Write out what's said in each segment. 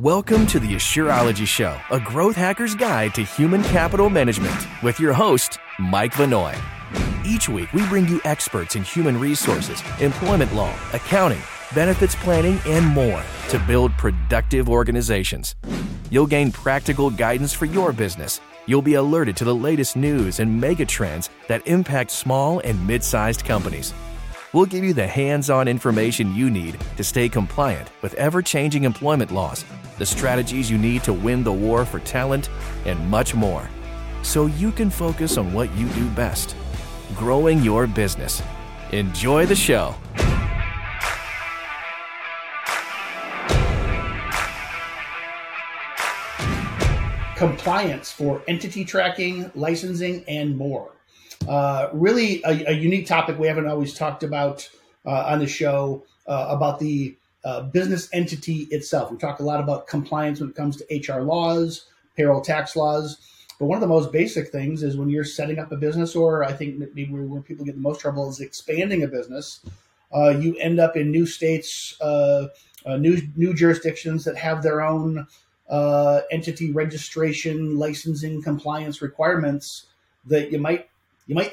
Welcome to the Assurology Show, a growth hacker's guide to human capital management with your host, Mike Lanoy. Each week, we bring you experts in human resources, employment law, accounting, benefits planning, and more to build productive organizations. You'll gain practical guidance for your business. You'll be alerted to the latest news and mega trends that impact small and mid-sized companies. We'll give you the hands-on information you need to stay compliant with ever-changing employment laws, the strategies you need to win the war for talent, and much more, so you can focus on what you do best, growing your business. Enjoy the show. Compliance for entity tracking, licensing, and more. Really a unique topic we haven't always talked about on the show about the business entity itself. We talk a lot about compliance when it comes to HR laws, payroll tax laws. But one of the most basic things is when you're setting up a business, or I think maybe where people get the most trouble is expanding a business. You end up in new states, new jurisdictions that have their own entity registration, licensing, compliance requirements that you might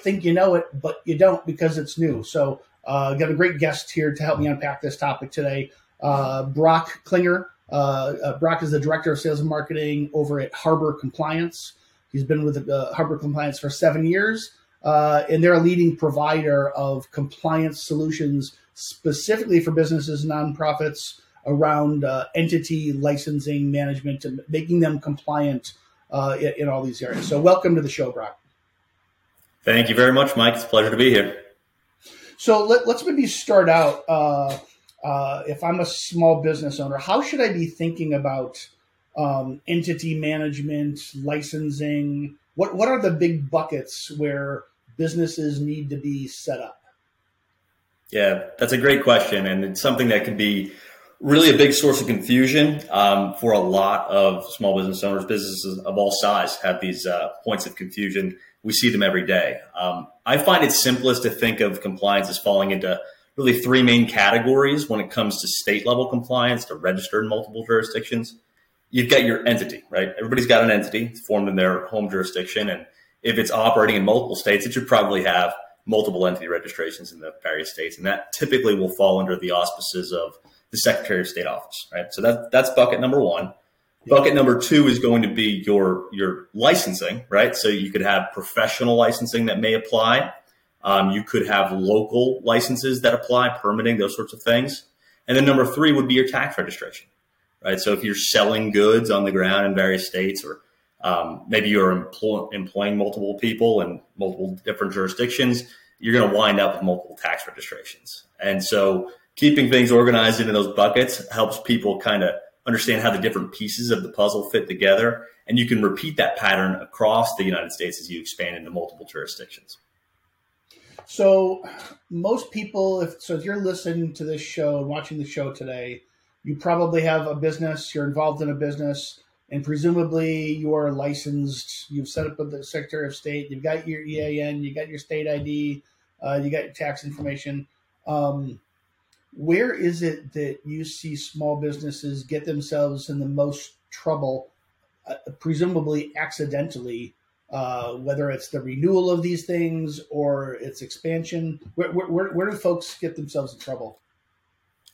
think you know it, but you don't because it's new. So I've got a great guest here to help me unpack this topic today, Brock Klinger. Brock is the Director of Sales and Marketing over at Harbor Compliance. He's been with Harbor Compliance for 7 years, and they're a leading provider of compliance solutions specifically for businesses and nonprofits around entity licensing management and making them compliant in all these areas. So welcome to the show, Brock. Thank you very much, Mike. It's a pleasure to be here. So let's maybe start out, if I'm a small business owner, how should I be thinking about entity management, licensing? What are the big buckets where businesses need to be set up? Yeah, that's a great question. And it's something that can be really a big source of confusion for a lot of small business owners. Businesses of all size have these points of confusion. We see them every day. I find it simplest to think of compliance as falling into really three main categories when it comes to state level compliance, to register in multiple jurisdictions. You've got your entity, right? Everybody's got an entity formed in their home jurisdiction. And if it's operating in multiple states, it should probably have multiple entity registrations in the various states. And that typically will fall under the auspices of the Secretary of State office, right? So that's bucket number one. Bucket number two is going to be your licensing, right? So you could have professional licensing that may apply. You could have local licenses that apply, permitting, those sorts of things. And then number three would be your tax registration, right? So if you're selling goods on the ground in various states, or maybe you're employing multiple people in multiple different jurisdictions, you're going to wind up with multiple tax registrations. And so keeping things organized into those buckets helps people kind of understand how the different pieces of the puzzle fit together, and you can repeat that pattern across the United States as you expand into multiple jurisdictions. So most people, if you're listening to this show and watching the show today, you probably have a business, you're involved in a business, and presumably you are licensed, you've set up with the Secretary of State, you've got your EIN, you got your state ID, you got your tax information. Where is it that you see small businesses get themselves in the most trouble, presumably accidentally, whether it's the renewal of these things or its expansion? Where do folks get themselves in trouble?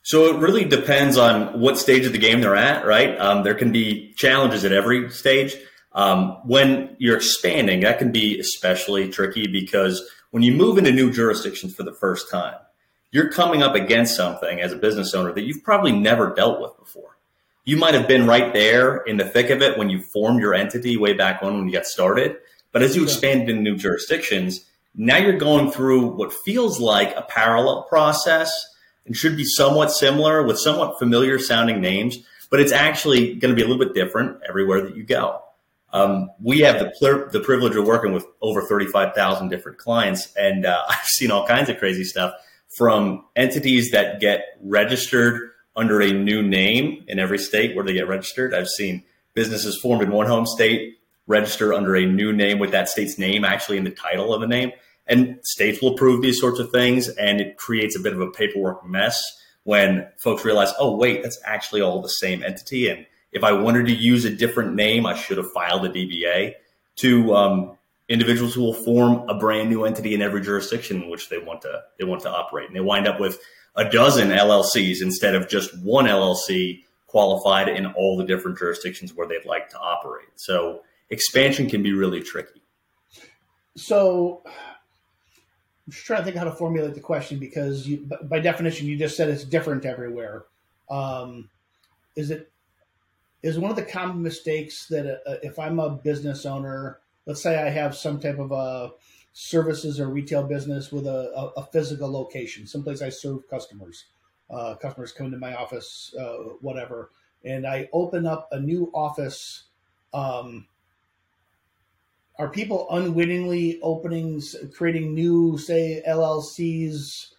So it really depends on what stage of the game they're at, right? There can be challenges at every stage. When you're expanding, that can be especially tricky because when you move into new jurisdictions for the first time, you're coming up against something as a business owner that you've probably never dealt with before. You might have been right there in the thick of it when you formed your entity way back when you got started. But as you expanded into new jurisdictions, now you're going through what feels like a parallel process and should be somewhat similar with somewhat familiar sounding names, but it's actually going to be a little bit different everywhere that you go. We have the privilege of working with over 35,000 different clients, and I've seen all kinds of crazy stuff, from entities that get registered under a new name in every state where they get registered. I've seen businesses formed in one home state register under a new name with that state's name actually in the title of the name. And states will approve these sorts of things, and it creates a bit of a paperwork mess when folks realize, oh, wait, that's actually all the same entity, and If I wanted to use a different name, I should have filed a DBA. To individuals who will form a brand new entity in every jurisdiction in which they want to operate, and they wind up with a dozen LLCs instead of just one LLC qualified in all the different jurisdictions where they'd like to operate. So expansion can be really tricky. So I'm just trying to think how to formulate the question, because you, by definition, you just said it's different everywhere. Is one of the common mistakes that if I'm a business owner, let's say I have some type of a services or retail business with a physical location, someplace I serve customers. Customers come to my office, whatever, and I open up a new office. Are people unwittingly creating new, say, LLCs?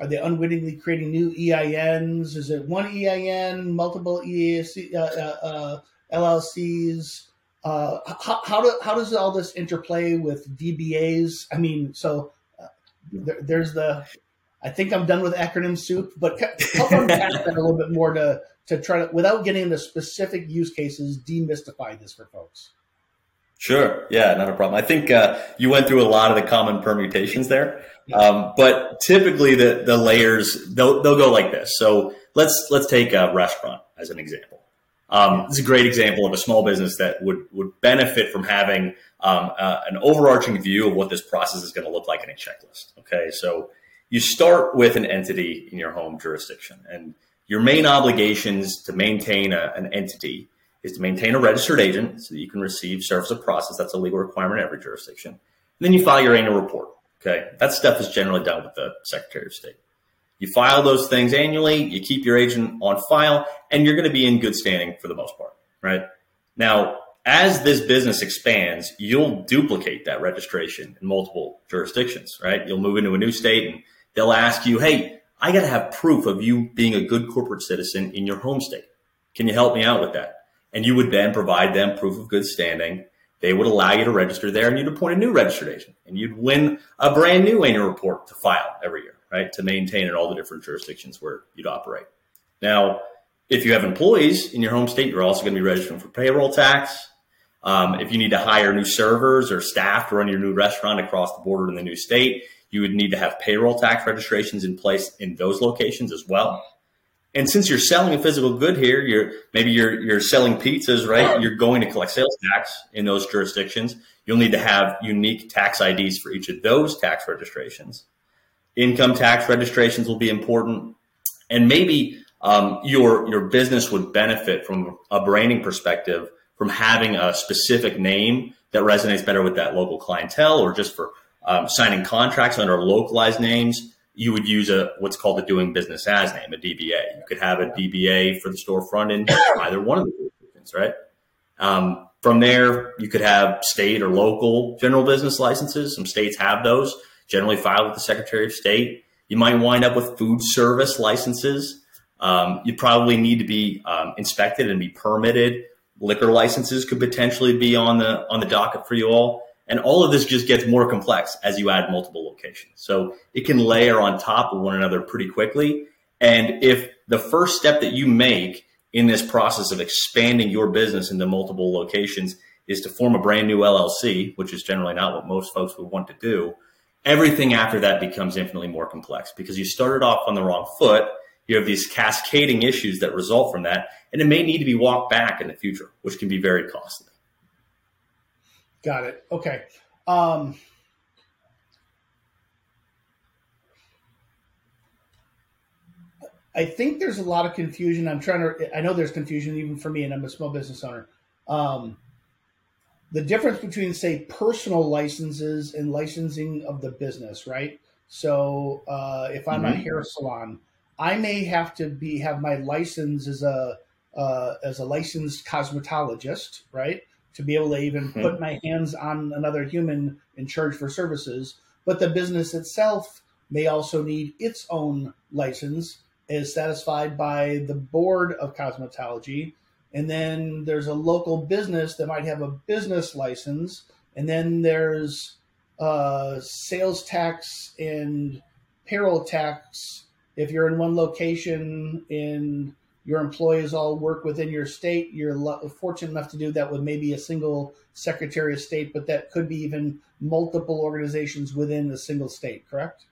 Are they unwittingly creating new EINs? Is it one EIN, multiple LLCs? How does all this interplay with DBAs? I mean, so there's the, I think I'm done with acronym soup, but help unpack that a little bit more to try to, without getting into specific use cases, demystify this for folks. Sure. Yeah, not a problem. I think you went through a lot of the common permutations there, but typically the layers, they'll go like this. So let's take a restaurant as an example. This is a great example of a small business that would benefit from having an overarching view of what this process is going to look like in a checklist. Okay, so you start with an entity in your home jurisdiction, and your main obligations to maintain an entity is to maintain a registered agent so that you can receive service of process. That's a legal requirement in every jurisdiction. And then you file your annual report. Okay, that stuff is generally done with the Secretary of State. You file those things annually, you keep your agent on file, and you're going to be in good standing for the most part, right? Now, as this business expands, you'll duplicate that registration in multiple jurisdictions, right? You'll move into a new state and they'll ask you, hey, I got to have proof of you being a good corporate citizen in your home state. Can you help me out with that? And you would then provide them proof of good standing. They would allow you to register there, and you'd appoint a new registered agent, and you'd win a brand new annual report to file every year, right? To maintain in all the different jurisdictions where you'd operate. Now, if you have employees in your home state, you're also going to be registering for payroll tax. If you need to hire new servers or staff to run your new restaurant across the border in the new state, you would need to have payroll tax registrations in place in those locations as well. And since you're selling a physical good here, you're selling pizzas, right? You're going to collect sales tax in those jurisdictions. You'll need to have unique tax IDs for each of those tax registrations. Income tax registrations will be important. And maybe your business would benefit from a branding perspective from having a specific name that resonates better with that local clientele, or just for signing contracts under localized names. You would use what's called a doing business as name, a DBA. You could have a DBA for the storefront in either one of the jurisdictions, right? From there, you could have state or local general business licenses. Some states have those, generally filed with the Secretary of State. You might wind up with food service licenses. You probably need to be inspected and be permitted. Liquor licenses could potentially be on the docket for you all. And all of this just gets more complex as you add multiple locations. So it can layer on top of one another pretty quickly. And if the first step that you make in this process of expanding your business into multiple locations is to form a brand new LLC, which is generally not what most folks would want to do, everything after that becomes infinitely more complex because you started off on the wrong foot. You have these cascading issues that result from that, and it may need to be walked back in the future, which can be very costly. Got it. Okay. I think there's a lot of confusion. I know there's confusion even for me, and I'm a small business owner. The difference between, say, personal licenses and licensing of the business, right? So if I'm a hair salon, I may have to have my license as a licensed cosmetologist, right? To be able to even put my hands on another human and charge for services. But the business itself may also need its own license as satisfied by the board of cosmetology. And then there's a local business that might have a business license. And then there's sales tax and payroll tax. If you're in one location and Your employees all work within your state. You're fortunate enough to do that with maybe a single Secretary of State, but that could be even multiple organizations within a single state, correct?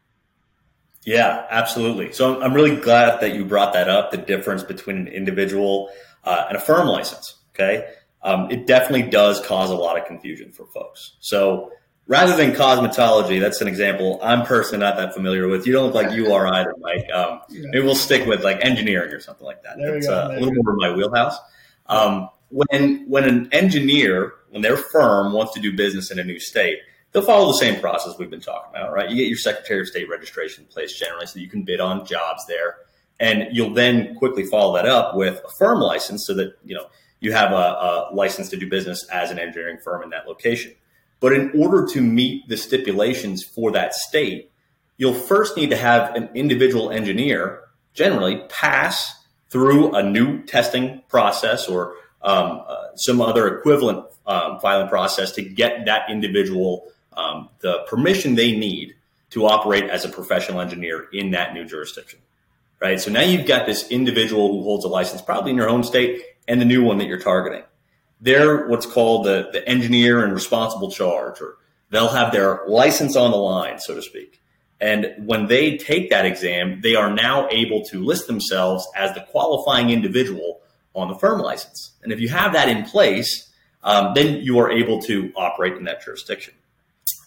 Yeah, absolutely. So I'm really glad that you brought that up, the difference between an individual and a firm license, okay? It definitely does cause a lot of confusion for folks. So rather than cosmetology, that's an example I'm personally not that familiar with. You don't look like you are either, Mike. Maybe we'll stick with like engineering or something like that. It's a little more in my wheelhouse. When an engineer, when their firm wants to do business in a new state, they'll follow the same process we've been talking about, right? You get your Secretary of State registration in place generally so that you can bid on jobs there. And you'll then quickly follow that up with a firm license so that, you know, you have a license to do business as an engineering firm in that location. But in order to meet the stipulations for that state, you'll first need to have an individual engineer generally pass through a new testing process or some other equivalent filing process to get that individual the permission they need to operate as a professional engineer in that new jurisdiction, right? So now you've got this individual who holds a license probably in your home state and the new one that you're targeting. They're what's called the engineer and responsible charge, or they'll have their license on the line, so to speak. And when they take that exam, they are now able to list themselves as the qualifying individual on the firm license. And if you have that in place, then you are able to operate in that jurisdiction.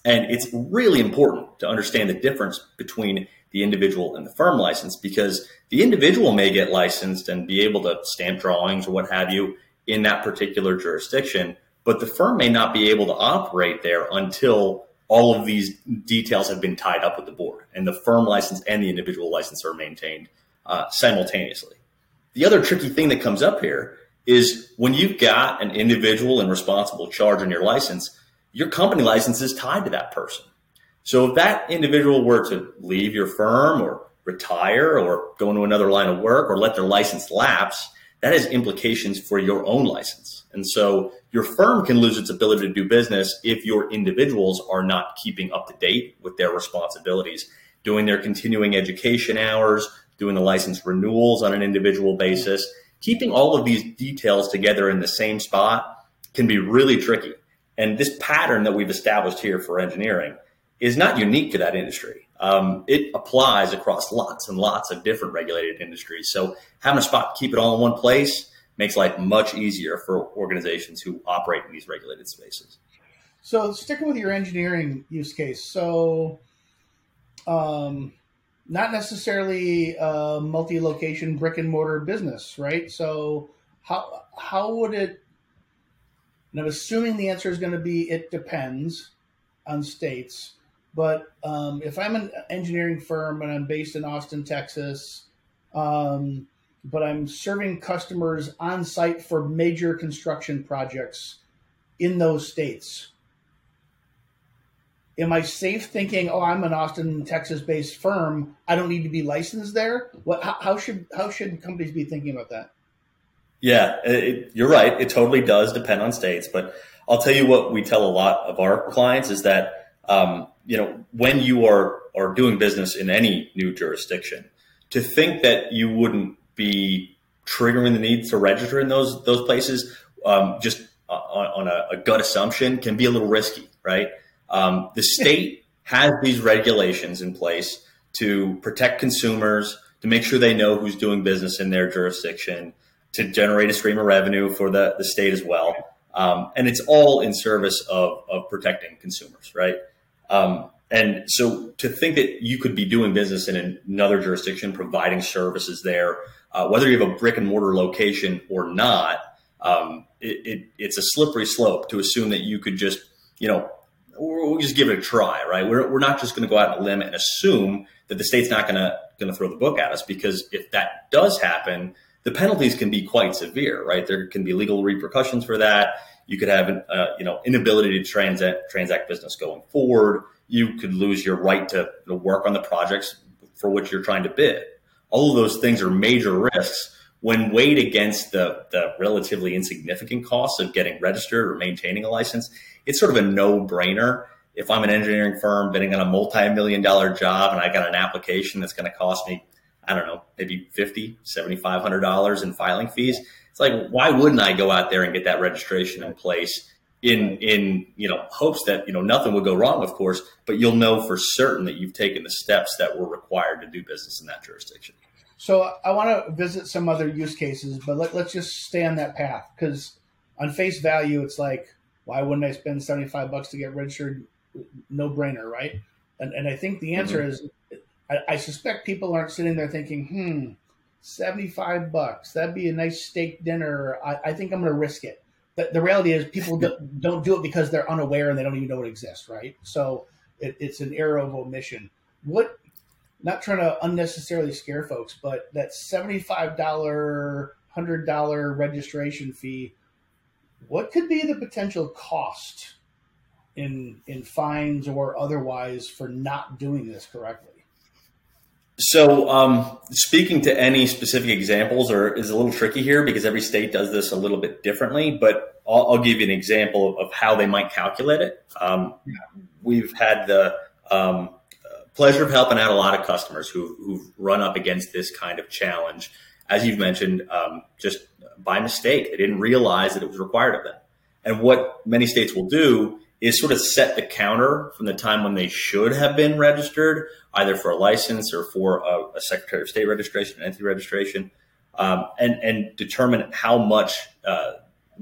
And it's really important to understand the difference between the individual and the firm license, because the individual may get licensed and be able to stamp drawings or what have you in that particular jurisdiction, but the firm may not be able to operate there until all of these details have been tied up with the board and the firm license and the individual license are maintained simultaneously. The other tricky thing that comes up here is when you've got an individual and responsible charge on your license, your company license is tied to that person. So if that individual were to leave your firm or retire or go into another line of work or let their license lapse, that has implications for your own license. And so your firm can lose its ability to do business if your individuals are not keeping up to date with their responsibilities, doing their continuing education hours, doing the license renewals on an individual basis. Keeping all of these details together in the same spot can be really tricky. And this pattern that we've established here for engineering is not unique to that industry. It applies across lots and lots of different regulated industries. So having a spot to keep it all in one place makes life much easier for organizations who operate in these regulated spaces. So sticking with your engineering use case, so not necessarily a multi-location brick and mortar business, right? So how would it, and I'm assuming the answer is going to be it depends on states. But if I'm an engineering firm and I'm based in Austin, Texas, but I'm serving customers on site for major construction projects in those states, am I safe thinking, oh, I'm an Austin, Texas-based firm, I don't need to be licensed there? How should companies be thinking about that? Yeah, you're right. It totally does depend on states. But I'll tell you what we tell a lot of our clients is that, you know, when you are doing business in any new jurisdiction, to think that you wouldn't be triggering the need to register in those places, just on a gut assumption can be a little risky, right? The state has these regulations in place to protect consumers, to make sure they know who's doing business in their jurisdiction, to generate a stream of revenue for the state as well. And it's all in service of protecting consumers, right? And so to think that you could be doing business in another jurisdiction, providing services there, whether you have a brick and mortar location or not, it's a slippery slope to assume that you could just, you know, we'll just give it a try, right? We're not just going to go out on a limb and assume that the state's not going to throw the book at us, because if that does happen, the penalties can be quite severe, right? There can be legal repercussions for that. You could have an inability to transact business going forward. You could lose your right to work on the projects for which you're trying to bid. All of those things are major risks when weighed against the relatively insignificant costs of getting registered or maintaining a license. It's sort of a no-brainer. If I'm an engineering firm bidding on a multi-million-dollar job and I got an application that's going to cost me I don't know, maybe $50, $7,500 in filing fees. It's like, why wouldn't I go out there and get that registration in place in hopes that, nothing would go wrong, of course, but you'll know for certain that you've taken the steps that were required to do business in that jurisdiction. So I want to visit some other use cases, but let's just stay on that path, because on face value, it's like, why wouldn't I spend $75 to get registered? No brainer, right? And I think the answer mm-hmm. is, I suspect people aren't sitting there thinking, $75, that'd be a nice steak dinner. I think I'm going to risk it. But the reality is people don't do it because they're unaware and they don't even know it exists, right? So it's an error of omission. Not trying to unnecessarily scare folks, but that $75, $100 registration fee, what could be the potential cost in fines or otherwise for not doing this correctly? So speaking to any specific examples is a little tricky here, because every state does this a little bit differently, but I'll give you an example of how they might calculate it. We've had the pleasure of helping out a lot of customers who've run up against this kind of challenge. As you've mentioned, just by mistake, they didn't realize that it was required of them. And what many states will do is sort of set the counter from the time when they should have been registered, either for a license or for a Secretary of State registration, an entity registration, and determine how much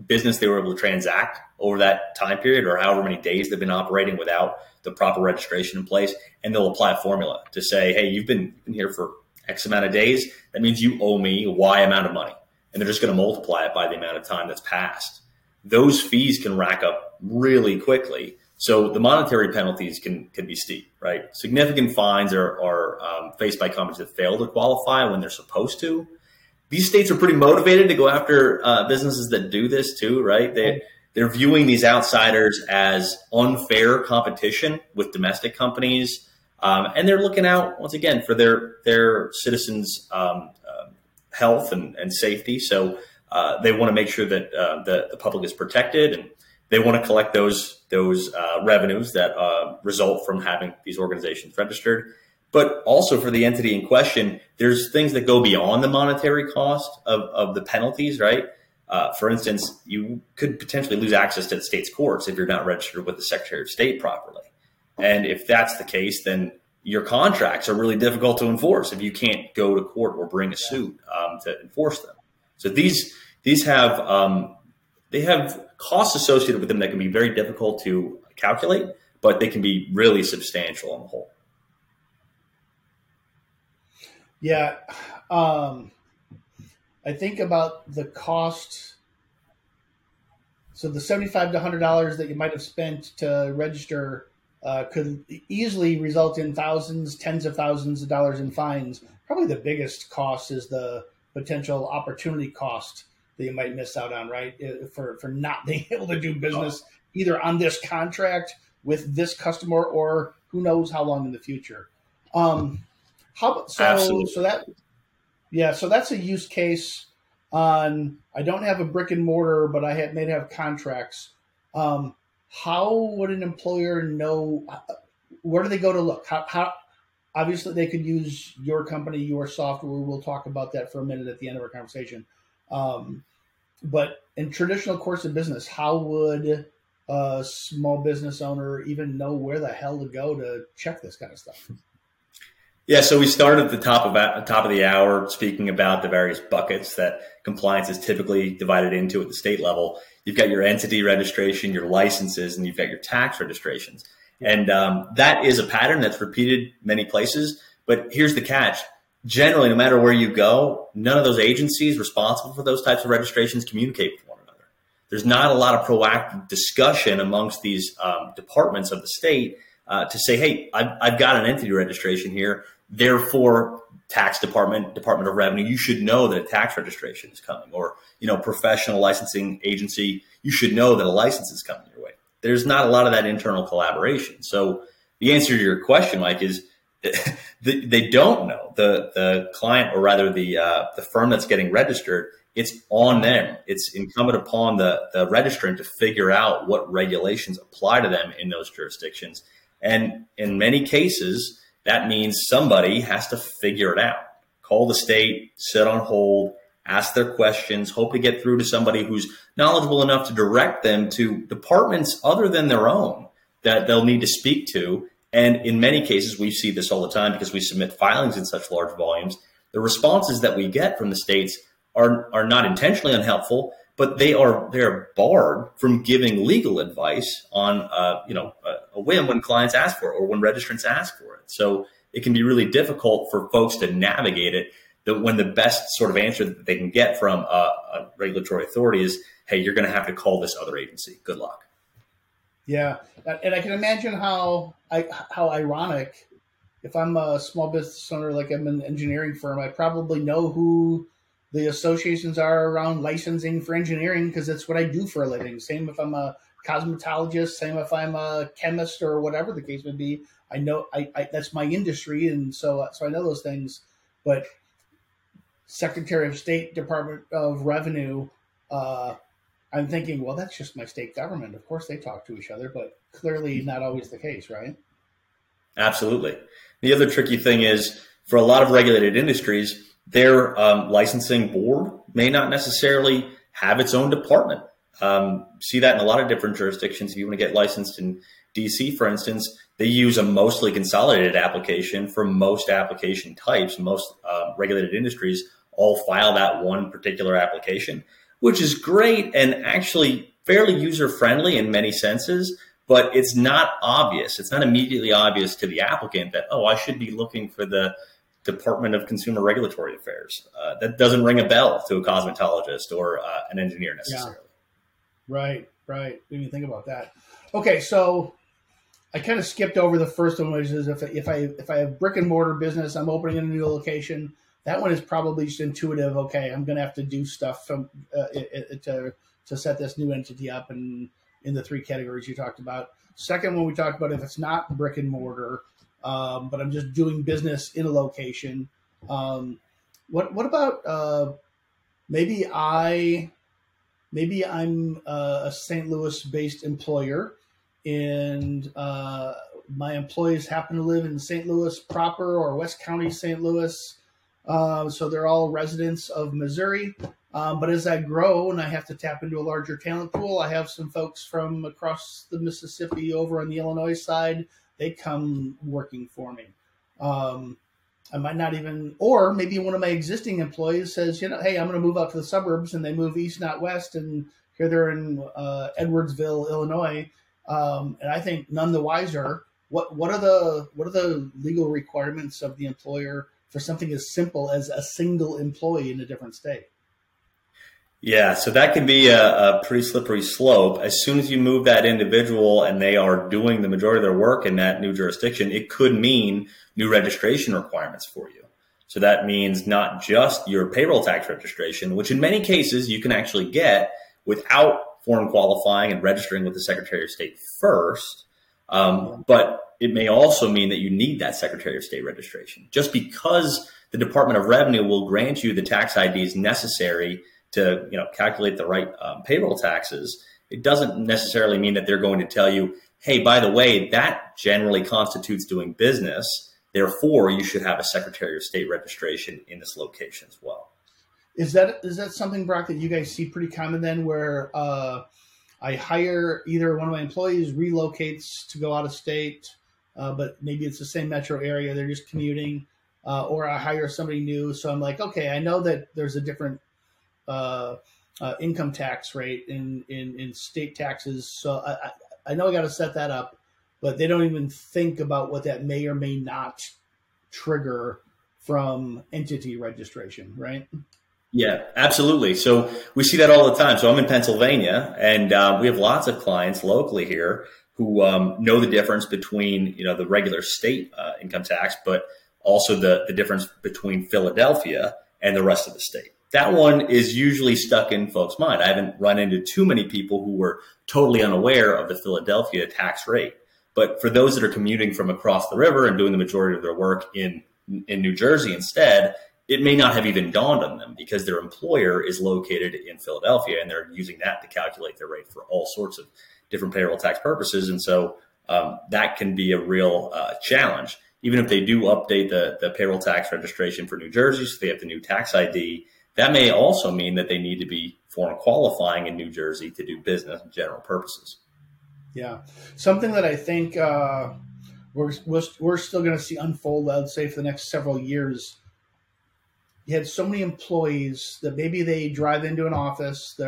business they were able to transact over that time period, or however many days they've been operating without the proper registration in place. And they'll apply a formula to say, hey, you've been here for X amount of days. That means you owe me Y amount of money. And they're just going to multiply it by the amount of time that's passed. Those fees can rack up really quickly. So the monetary penalties can be steep, right? Significant fines are faced by companies that fail to qualify when they're supposed to. These states are pretty motivated to go after businesses that do this too, right? They're viewing these outsiders as unfair competition with domestic companies. And they're looking out, once again, for their citizens' health and safety. So they want to make sure that the public is protected, and they want to collect those revenues that result from having these organizations registered. But also for the entity in question, there's things that go beyond the monetary cost of the penalties, right? For instance, you could potentially lose access to the state's courts if you're not registered with the Secretary of State properly. And if that's the case, then your contracts are really difficult to enforce if you can't go to court or bring a suit to enforce them. So these have they have costs associated with them that can be very difficult to calculate, but they can be really substantial on the whole. Yeah, I think about the cost. So the $75 to $100 that you might have spent to register could easily result in thousands, tens of thousands of dollars in fines. Probably the biggest cost is the potential opportunity cost that you might miss out on, right? For not being able to do business either on this contract with this customer or who knows how long in the future. Absolutely. So that's a use case on, I don't have a brick and mortar, but I may have contracts. How would an employer know, where do they go to look? How obviously they could use your company, your software. We'll talk about that for a minute at the end of our conversation. But in traditional course of business, how would a small business owner even know where the hell to go to check this kind of stuff? Yeah, so we started at the top of the hour speaking about the various buckets that compliance is typically divided into at the state level. You've got your entity registration, your licenses, and you've got your tax registrations. And that is a pattern that's repeated many places. But here's the catch. Generally, no matter where you go, none of those agencies responsible for those types of registrations communicate with one another. There's not a lot of proactive discussion amongst these departments of the state to say, hey, I've got an entity registration here. Therefore, tax department, Department of Revenue, you should know that a tax registration is coming, or, professional licensing agency, you should know that a license is coming your way. There's not a lot of that internal collaboration. So the answer to your question, Mike, is they don't know. The client, or rather the firm that's getting registered, it's on them. It's incumbent upon the registrant to figure out what regulations apply to them in those jurisdictions. And in many cases, that means somebody has to figure it out. call the state, sit on hold, ask their questions, hope to get through to somebody who's knowledgeable enough to direct them to departments other than their own that they'll need to speak to. And in many cases, we see this all the time because we submit filings in such large volumes. The responses that we get from the states are not intentionally unhelpful, but they're barred from giving legal advice on a whim when clients ask for it or when registrants ask for it. So it can be really difficult for folks to navigate it. That when the best sort of answer that they can get from a regulatory authority is, hey, you're going to have to call this other agency. Good luck. Yeah, and I can imagine how ironic. If I'm a small business owner, like I'm an engineering firm, I probably know who the associations are around licensing for engineering because that's what I do for a living. Same if I'm a cosmetologist, same if I'm a chemist or whatever the case may be. I know I that's my industry, and so I know those things. But Secretary of State, Department of Revenue, I'm thinking, well, that's just my state government. Of course they talk to each other, but clearly not always the case, right? Absolutely. The other tricky thing is for a lot of regulated industries, their licensing board may not necessarily have its own department. See that in a lot of different jurisdictions. If you want to get licensed in DC, for instance, they use a mostly consolidated application for most application types. Most regulated industries all file that one particular application, which is great and actually fairly user-friendly in many senses, but it's not obvious. It's not immediately obvious to the applicant that, oh, I should be looking for the Department of Consumer Regulatory Affairs. That doesn't ring a bell to a cosmetologist or an engineer necessarily. Yeah. Right. Didn't even think about that. Okay, so I kind of skipped over the first one, which is if I have brick and mortar business, I'm opening in a new location. That one is probably just intuitive. Okay, I'm going to have to do stuff from to set this new entity up, and in the three categories you talked about. Second one we talked about, if it's not brick and mortar, but I'm just doing business in a location. What about maybe I'm a St. Louis-based employer, and my employees happen to live in St. Louis proper or West County St. Louis. So they're all residents of Missouri. But as I grow and I have to tap into a larger talent pool, I have some folks from across the Mississippi over on the Illinois side. They come working for me. I might not even, or maybe one of my existing employees says, hey, I'm going to move out to the suburbs, and they move east, not west. And here they're in Edwardsville, Illinois. And I think none the wiser. What are the legal requirements of the employer for something as simple as a single employee in a different state? Yeah, so that can be a pretty slippery slope. As soon as you move that individual and they are doing the majority of their work in that new jurisdiction, it could mean new registration requirements for you. So that means not just your payroll tax registration, which in many cases you can actually get without form qualifying and registering with the Secretary of State first, but it may also mean that you need that Secretary of State registration. Just because the Department of Revenue will grant you the tax IDs necessary to calculate the right payroll taxes, it doesn't necessarily mean that they're going to tell you, hey, by the way, that generally constitutes doing business. Therefore, you should have a Secretary of State registration in this location as well. Is that something, Brock, that you guys see pretty common then, where I hire either one of my employees relocates to go out of state, but maybe it's the same metro area, they're just commuting, or I hire somebody new. So I'm like, okay, I know that there's a different income tax rate in state taxes. So I know I got to set that up, but they don't even think about what that may or may not trigger from entity registration, right? Yeah, absolutely. So we see that all the time. So I'm in Pennsylvania, and we have lots of clients locally here who know the difference between the regular state income tax, but also the difference between Philadelphia and the rest of the state. That one is usually stuck in folks' mind. I haven't run into too many people who were totally unaware of the Philadelphia tax rate. But for those that are commuting from across the river and doing the majority of their work in New Jersey instead, it may not have even dawned on them because their employer is located in Philadelphia, and they're using that to calculate their rate for all sorts of different payroll tax purposes. And so that can be a real challenge. even if they do update the payroll tax registration for New Jersey, so they have the new tax ID, that may also mean that they need to be foreign qualifying in New Jersey to do business in general purposes. Yeah. Something that I think we're still going to see unfold, I would say, for the next several years. You had so many employees that maybe they drive into an office,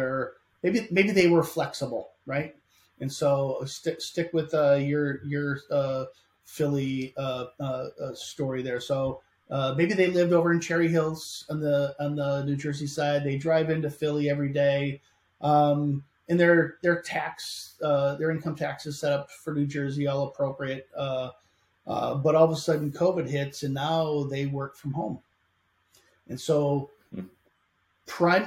maybe they were flexible, right? And so stick with your Philly story there. So maybe they lived over in Cherry Hills on the New Jersey side. They drive into Philly every day, and their income tax is set up for New Jersey, all appropriate. But all of a sudden, COVID hits, and now they work from home. And so,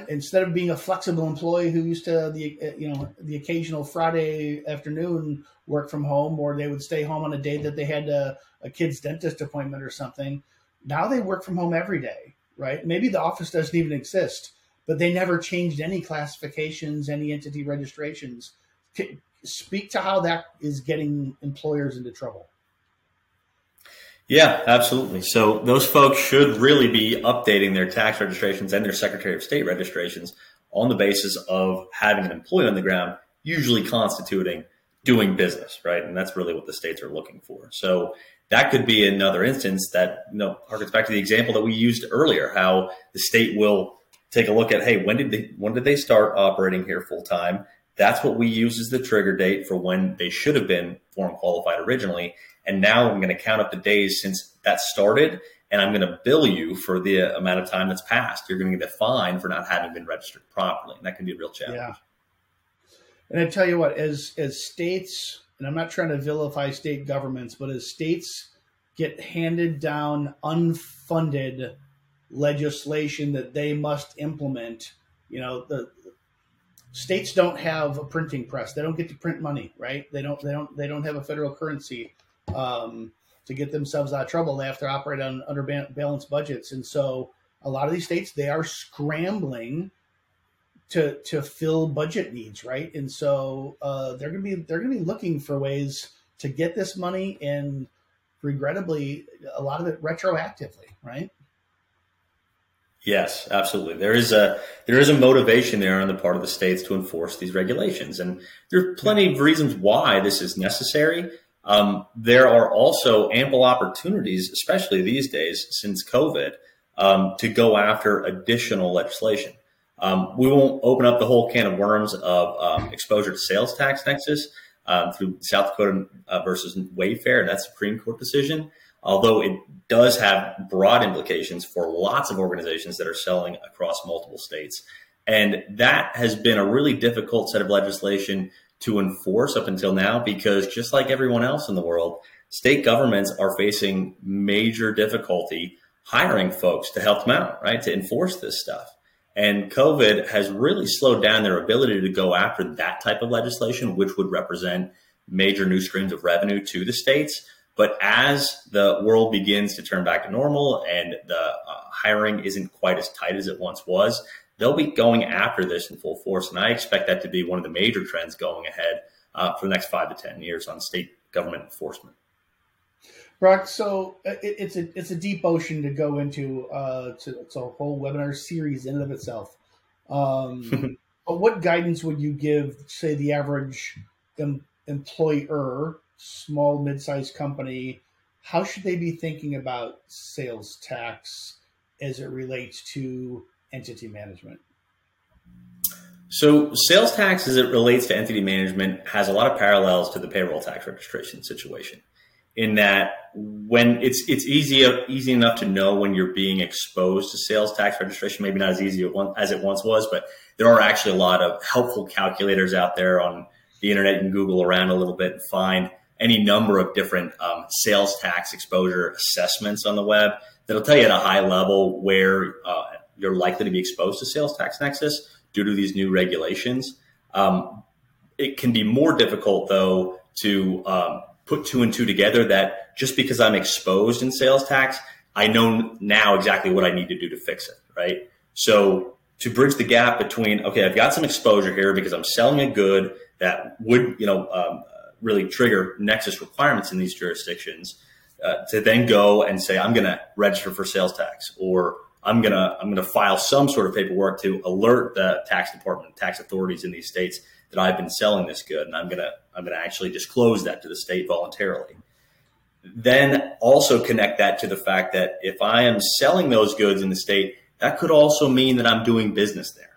instead of being a flexible employee who used to the occasional Friday afternoon work from home, or they would stay home on a day that they had a kid's dentist appointment or something, now they work from home every day, right? Maybe the office doesn't even exist, but they never changed any classifications, any entity registrations. Speak to how that is getting employers into trouble. Yeah, absolutely. So those folks should really be updating their tax registrations and their Secretary of State registrations on the basis of having an employee on the ground, usually constituting doing business, right? And that's really what the states are looking for. So that could be another instance that, harkens back to the example that we used earlier, how the state will take a look at, hey, when did they start operating here full time? That's what we use as the trigger date for when they should have been foreign qualified originally. And now I'm going to count up the days since that started, and I'm going to bill you for the amount of time that's passed. You're going to get a fine for not having been registered properly. And that can be a real challenge. Yeah. And I tell you what, as states, and I'm not trying to vilify state governments, but as states get handed down unfunded legislation that they must implement, the states don't have a printing press. They don't get to print money, right? They don't have a federal currency. To get themselves out of trouble, they have to operate on under-balanced budgets. And so a lot of these states, they are scrambling to fill budget needs, right? And so they're going to be looking for ways to get this money, and regrettably, a lot of it retroactively, right? Yes, absolutely. There is a motivation there on the part of the states to enforce these regulations. And there are plenty of reasons why this is necessary. There are also ample opportunities, especially these days since COVID, to go after additional legislation. We won't open up the whole can of worms of exposure to sales tax nexus through South Dakota versus Wayfair and that Supreme Court decision, although it does have broad implications for lots of organizations that are selling across multiple states. And that has been a really difficult set of legislation to enforce up until now, because just like everyone else in the world, state governments are facing major difficulty hiring folks to help them out, right, to enforce this stuff. And COVID has really slowed down their ability to go after that type of legislation, which would represent major new streams of revenue to the states. But as the world begins to turn back to normal and the hiring isn't quite as tight as it once was, they'll be going after this in full force. And I expect that to be one of the major trends going ahead for the next 5 to 10 years on state government enforcement. Brock, so it's a deep ocean to go into. It's a whole webinar series in and of itself. But what guidance would you give, say, the average employer, small, mid-sized company? How should they be thinking about sales tax as it relates to entity management? So sales tax, as it relates to entity management, has a lot of parallels to the payroll tax registration situation, in that when it's easy enough to know when you're being exposed to sales tax registration, maybe not as easy as it once was, but there are actually a lot of helpful calculators out there on the internet. You can Google around a little bit and find any number of different sales tax exposure assessments on the web that'll tell you at a high level where you're likely to be exposed to sales tax nexus due to these new regulations. It can be more difficult, though, to put two and two together that just because I'm exposed in sales tax, I know now exactly what I need to do to fix it, right? So to bridge the gap between, okay, I've got some exposure here because I'm selling a good that would really trigger nexus requirements in these jurisdictions, to then go and say, I'm going to register for sales tax, or I'm going to file some sort of paperwork to alert the tax department, tax authorities in these states that I've been selling this good. And I'm going to actually disclose that to the state voluntarily. Then also connect that to the fact that if I am selling those goods in the state, that could also mean that I'm doing business there.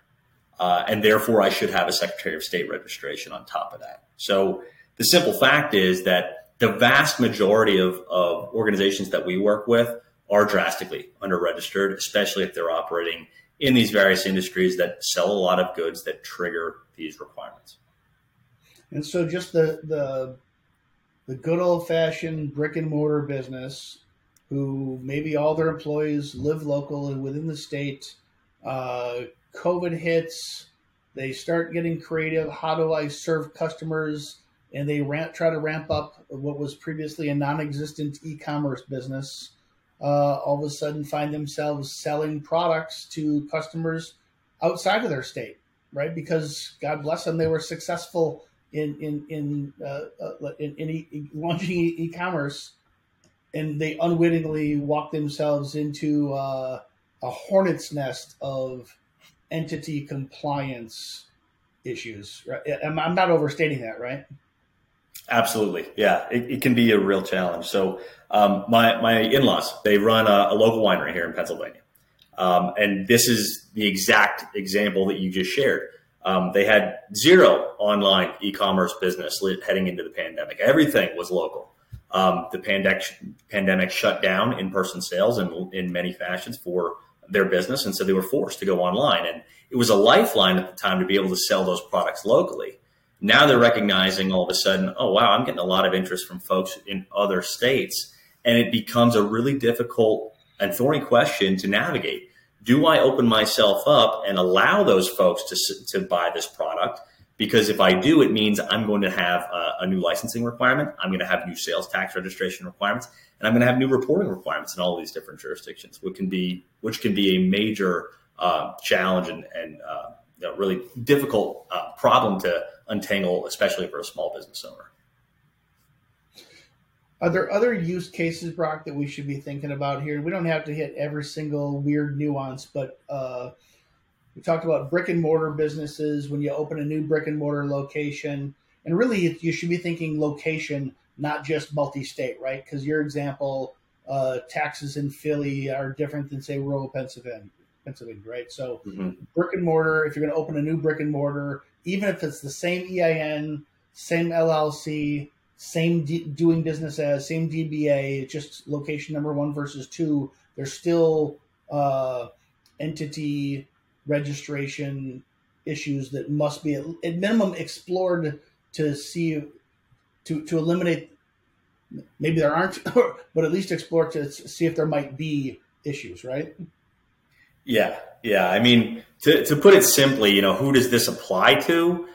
And therefore I should have a Secretary of State registration on top of that. So the simple fact is that the vast majority of organizations that we work with are drastically under-registered, especially if they're operating in these various industries that sell a lot of goods that trigger these requirements. And so just the good old-fashioned brick and mortar business, who maybe all their employees live local and within the state, COVID hits, they start getting creative. How do I serve customers? And they try to ramp up what was previously a non-existent e-commerce business. All of a sudden find themselves selling products to customers outside of their state, right? Because God bless them, they were successful in launching e-commerce, and they unwittingly walked themselves into a hornet's nest of entity compliance issues. Right? I'm not overstating that, right? Absolutely. Yeah. It can be a real challenge. So, my in-laws, they run a local winery here in Pennsylvania. And this is the exact example that you just shared. They had zero online e-commerce business heading into the pandemic. Everything was local. The pandemic shut down in-person sales in many fashions for their business. And so they were forced to go online, and it was a lifeline at the time to be able to sell those products locally. Now they're recognizing all of a sudden, oh, wow, I'm getting a lot of interest from folks in other states. And it becomes a really difficult and thorny question to navigate. Do I open myself up and allow those folks to buy this product? Because if I do, it means I'm going to have a new licensing requirement. I'm going to have new sales tax registration requirements, and I'm going to have new reporting requirements in all these different jurisdictions, which can be a major challenge and really difficult problem to untangle, especially for a small business owner. Are there other use cases, Brock, that we should be thinking about here? We don't have to hit every single weird nuance, but we talked about brick and mortar businesses. When you open a new brick and mortar location, and really you should be thinking location, not just multi-state, right? Because your example, taxes in Philly are different than, say, rural Pennsylvania, right? So brick and mortar, if you're going to open a new brick and mortar, even if it's the same EIN, same LLC, same doing business as, same DBA, it's just location number 1 versus 2, there's still entity registration issues that must be at minimum explored to eliminate. Maybe there aren't, but at least explore to see if there might be issues, right? Yeah. I mean, to put it simply, who does this apply to?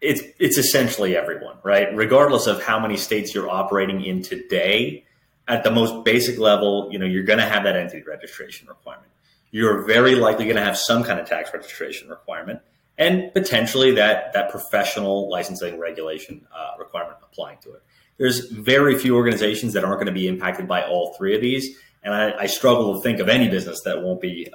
It's essentially everyone, right? Regardless of how many states you're operating in today, at the most basic level, you're going to have that entity registration requirement. You're very likely going to have some kind of tax registration requirement, and potentially that professional licensing regulation requirement applying to it. There's very few organizations that aren't going to be impacted by all three of these. And I struggle to think of any business that won't be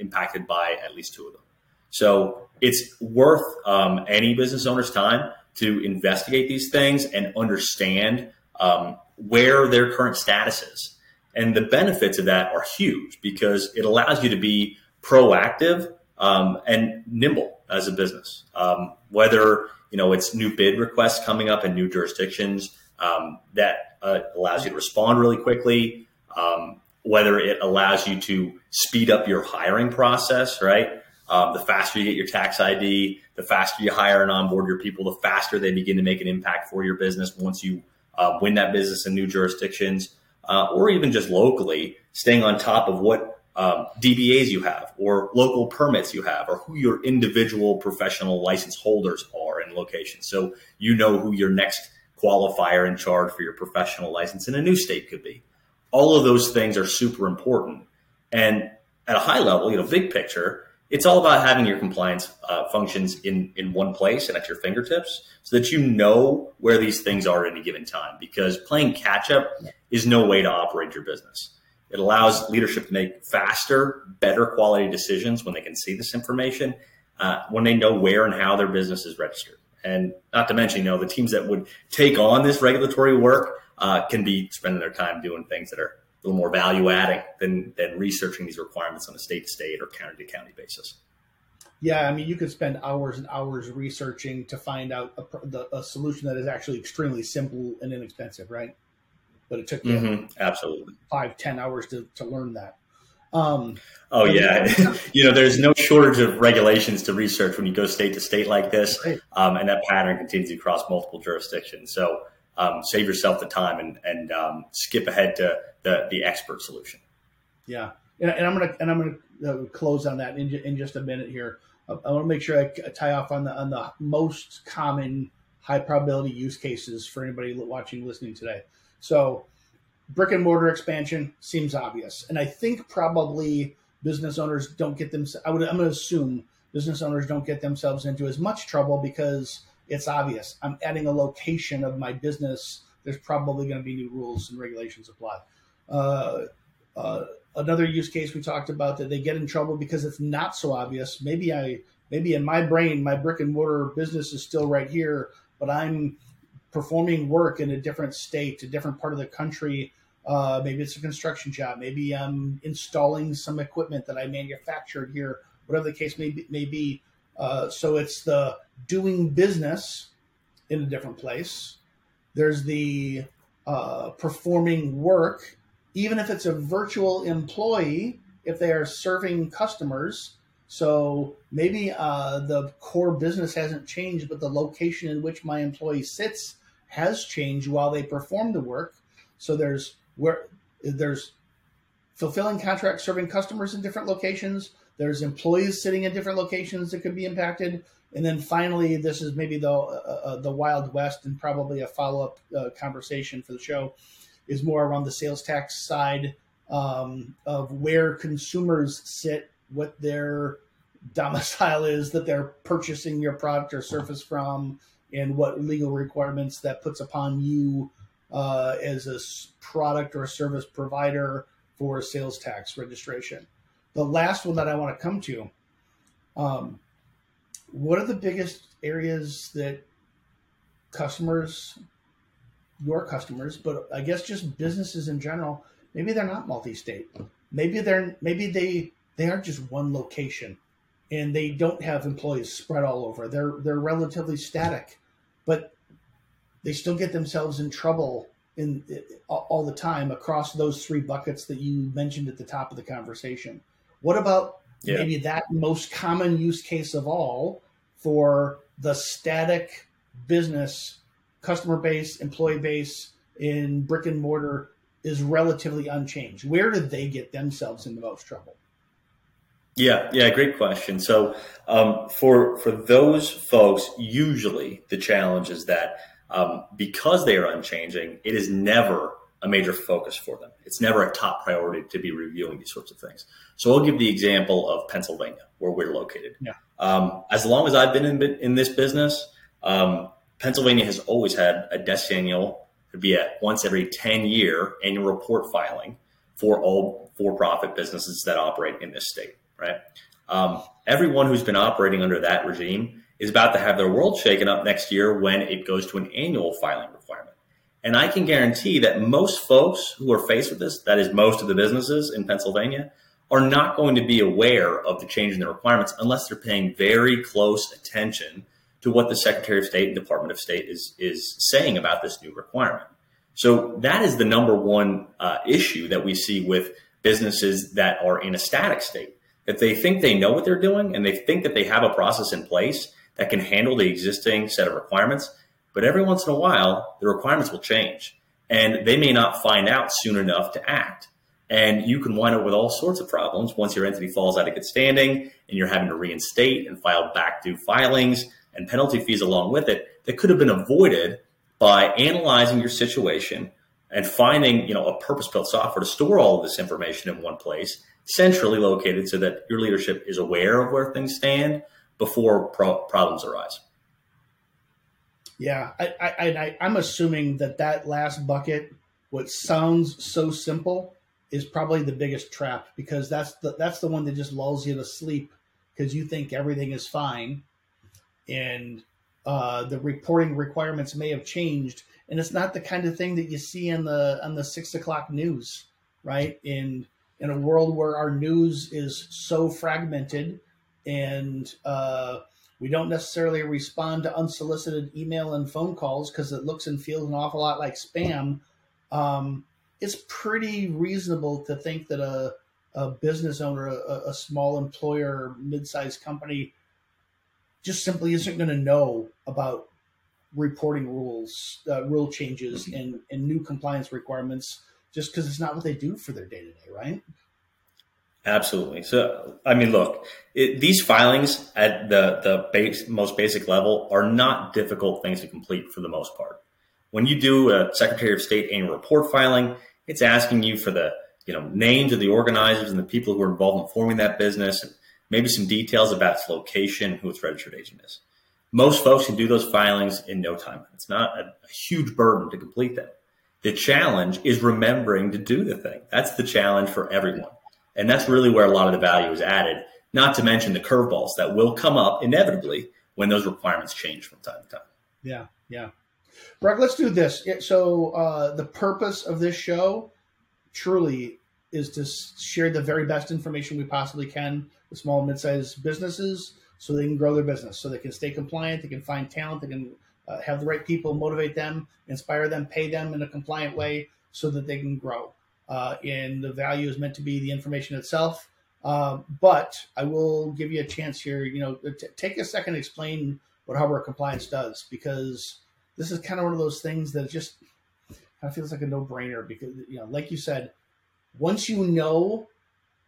impacted by at least 2 of them. So it's worth any business owner's time to investigate these things and understand where their current status is. And the benefits of that are huge, because it allows you to be proactive and nimble as a business. Whether it's new bid requests coming up in new jurisdictions, that allows you to respond really quickly. Whether it allows you to speed up your hiring process, right? The faster you get your tax ID, the faster you hire and onboard your people, the faster they begin to make an impact for your business once you win that business in new jurisdictions, or even just locally, staying on top of what DBAs you have, or local permits you have, or who your individual professional license holders are in locations. So you know who your next qualifier in charge for your professional license in a new state could be. All of those things are super important. And at a high level, big picture, It's all about having your compliance functions in one place and at your fingertips so that you know where these things are at any given time, because playing catch up is no way to operate your business. It allows leadership to make faster, better quality decisions when they can see this information, when they know where and how their business is registered. And not to mention, you know, the teams that would take on this regulatory work can be spending their time doing things that are a little more value adding than researching these requirements on a state to state or county to county basis. Yeah, I mean, you could spend hours and hours researching to find out a solution that is actually extremely simple and inexpensive, right? But it took you absolutely 5-10 hours to learn that. Oh yeah, you know, there's no shortage of regulations to research when you go state to state like this, right. And that pattern continues across multiple jurisdictions. So save yourself the time and skip ahead to the expert solution. Yeah, and I'm gonna close on that in just a minute here. I want to make sure I tie off on the most common high probability use cases for anybody watching, listening today. So, brick and mortar expansion seems obvious, and I think probably business owners don't get them. I'm going to assume business owners don't get themselves into as much trouble because it's obvious. I'm adding a location of my business. There's probably going to be new rules and regulations apply. Another use case we talked about that they get in trouble because it's not so obvious. Maybe in my brain, my brick and mortar business is still right here, but I'm performing work in a different state, a different part of the country. Maybe it's a construction job. Maybe I'm installing some equipment that I manufactured here, whatever the case may be. So it's the doing business in a different place. There's the performing work, even if it's a virtual employee, if they are serving customers. So maybe the core business hasn't changed, but the location in which my employee sits has changed while they perform the work. So there's fulfilling contracts, serving customers in different locations. There's employees sitting in different locations that could be impacted. And then finally, this is maybe the Wild West, and probably a follow-up conversation for the show is more around the sales tax side of where consumers sit, what their domicile is that they're purchasing your product or service from, and what legal requirements that puts upon you as a product or a service provider for sales tax registration. The last one that I want to come to, what are the biggest areas that customers, your customers, but I guess just businesses in general, maybe they're not multi-state. Maybe they are just one location and they don't have employees spread all over. They're relatively static, but they still get themselves in trouble all the time across those three buckets that you mentioned at the top of the conversation. What about maybe that most common use case of all for the static business, customer base, employee base in brick and mortar is relatively unchanged? Where do they get themselves in the most trouble? Yeah, great question. So for those folks, usually the challenge is that because they are unchanging, it is never a major focus for them. It's never a top priority to be reviewing these sorts of things. So I'll give the example of Pennsylvania, where we're located. Yeah. As long as I've been in this business, Pennsylvania has always had a decennial, it'd be a once every 10-year annual report filing for all for-profit businesses that operate in this state. Right. Everyone who's been operating under that regime is about to have their world shaken up next year when it goes to an annual filing requirement. And I can guarantee that most folks who are faced with this, that is most of the businesses in Pennsylvania, are not going to be aware of the change in the requirements unless they're paying very close attention to what the Secretary of State and Department of State is saying about this new requirement. So that is the number one issue that we see with businesses that are in a static state. If they think they know what they're doing and they think that they have a process in place that can handle the existing set of requirements, but every once in a while, the requirements will change and they may not find out soon enough to act. And you can wind up with all sorts of problems once your entity falls out of good standing and you're having to reinstate and file back due filings and penalty fees along with it that could have been avoided by analyzing your situation and finding, you know, a purpose-built software to store all of this information in one place centrally located so that your leadership is aware of where things stand before problems arise. Yeah, I'm assuming that last bucket, what sounds so simple, is probably the biggest trap, because that's the one that just lulls you to sleep because you think everything is fine, and the reporting requirements may have changed, and it's not the kind of thing that you see on the 6 o'clock news, right? In a world where our news is so fragmented, and we don't necessarily respond to unsolicited email and phone calls because it looks and feels an awful lot like spam. It's pretty reasonable to think that a business owner, a small employer, mid-sized company, just simply isn't going to know about reporting rules, rule changes, and new compliance requirements, just because it's not what they do for their day-to-day, right? Absolutely. So, I mean, look, these filings at the most basic level are not difficult things to complete for the most part. When you do a Secretary of State annual report filing, it's asking you for the names of the organizers and the people who are involved in forming that business, and maybe some details about its location, who its registered agent is. Most folks can do those filings in no time. It's not a huge burden to complete them. The challenge is remembering to do the thing. That's the challenge for everyone. And that's really where a lot of the value is added, not to mention the curveballs that will come up inevitably when those requirements change from time to time. Yeah, yeah. Brock, let's do this. So the purpose of this show truly is to share the very best information we possibly can with small and mid-sized businesses so they can grow their business, so they can stay compliant, they can find talent, they can have the right people, motivate them, inspire them, pay them in a compliant way so that they can grow. And the value is meant to be the information itself. But I will give you a chance here, take a second to explain what Harbor Compliance does, because this is kind of one of those things that just kind of feels like a no-brainer, because, like you said, once you know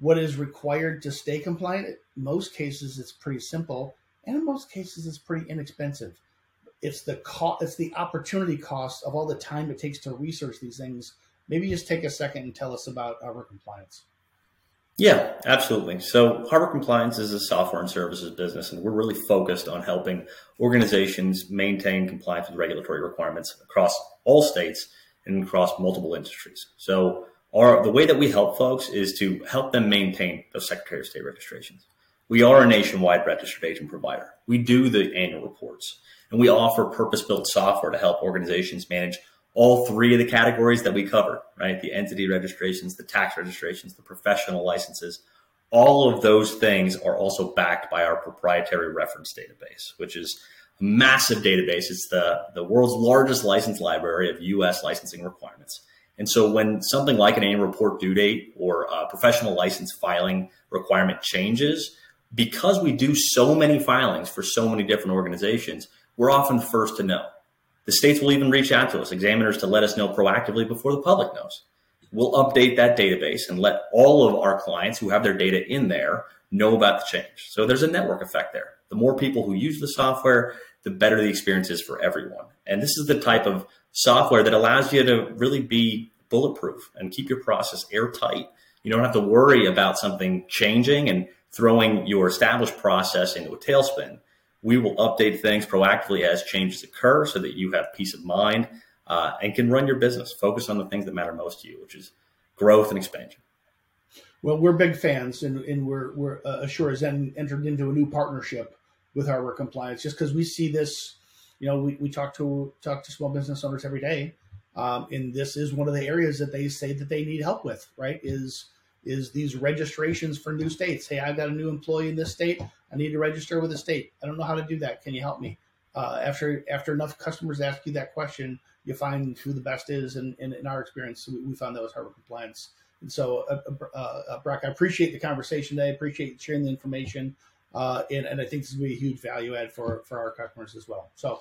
what is required to stay compliant, in most cases it's pretty simple, and in most cases it's pretty inexpensive. It's the it's the opportunity cost of all the time it takes to research these things. Maybe just take a second and tell us about Harbor Compliance. Yeah, absolutely. So Harbor Compliance is a software and services business, and we're really focused on helping organizations maintain compliance with regulatory requirements across all states and across multiple industries. So the way that we help folks is to help them maintain those Secretary of State registrations. We are a nationwide registered agent provider. We do the annual reports, and we offer purpose-built software to help organizations manage all three of the categories that we cover, right? The entity registrations, the tax registrations, the professional licenses. All of those things are also backed by our proprietary reference database, which is a massive database. It's the world's largest license library of U.S. licensing requirements. And so when something like an annual report due date or a professional license filing requirement changes, because we do so many filings for so many different organizations, we're often the first to know. The states will even reach out to us, examiners, to let us know proactively before the public knows. We'll update that database and let all of our clients who have their data in there know about the change. So there's a network effect there. The more people who use the software, the better the experience is for everyone. And this is the type of software that allows you to really be bulletproof and keep your process airtight. You don't have to worry about something changing and throwing your established process into a tailspin. We will update things proactively as changes occur so that you have peace of mind and can run your business, focus on the things that matter most to you, which is growth and expansion. Well, we're big fans, and we're Asure has entered into a new partnership with Harbor Compliance, just because we see this, we talk to small business owners every day. And this is one of the areas that they say that they need help with, right? Is these registrations for new states. Hey, I've got a new employee in this state. I need to register with the state. I don't know how to do that. Can you help me? After enough customers ask you that question, you find who the best is. And in our experience, we found that was Harbor Compliance. And so, Brock, I appreciate the conversation today. I appreciate sharing the information. And I think this will be a huge value add for our customers as well. So,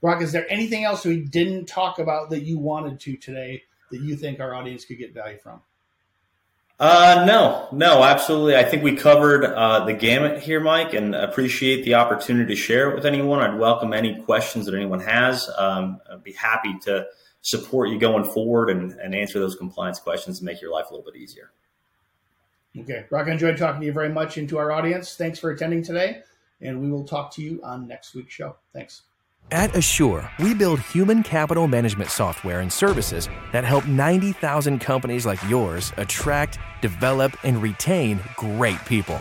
Brock, is there anything else we didn't talk about that you wanted to today that you think our audience could get value from? No, absolutely. I think we covered the gamut here, Mike, and appreciate the opportunity to share it with anyone. I'd welcome any questions that anyone has. I'd be happy to support you going forward and answer those compliance questions and make your life a little bit easier. Okay. Rock, I enjoyed talking to you very much and to our audience. Thanks for attending today, and we will talk to you on next week's show. Thanks. At Asure, we build human capital management software and services that help 90,000 companies like yours attract, develop, and retain great people.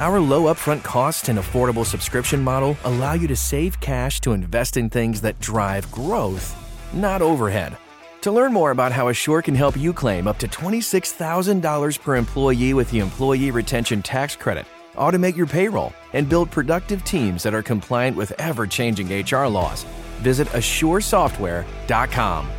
Our low upfront costs and affordable subscription model allow you to save cash to invest in things that drive growth, not overhead. To learn more about how Asure can help you claim up to $26,000 per employee with the Employee Retention Tax Credit, automate your payroll, and build productive teams that are compliant with ever-changing HR laws, visit AsureSoftware.com.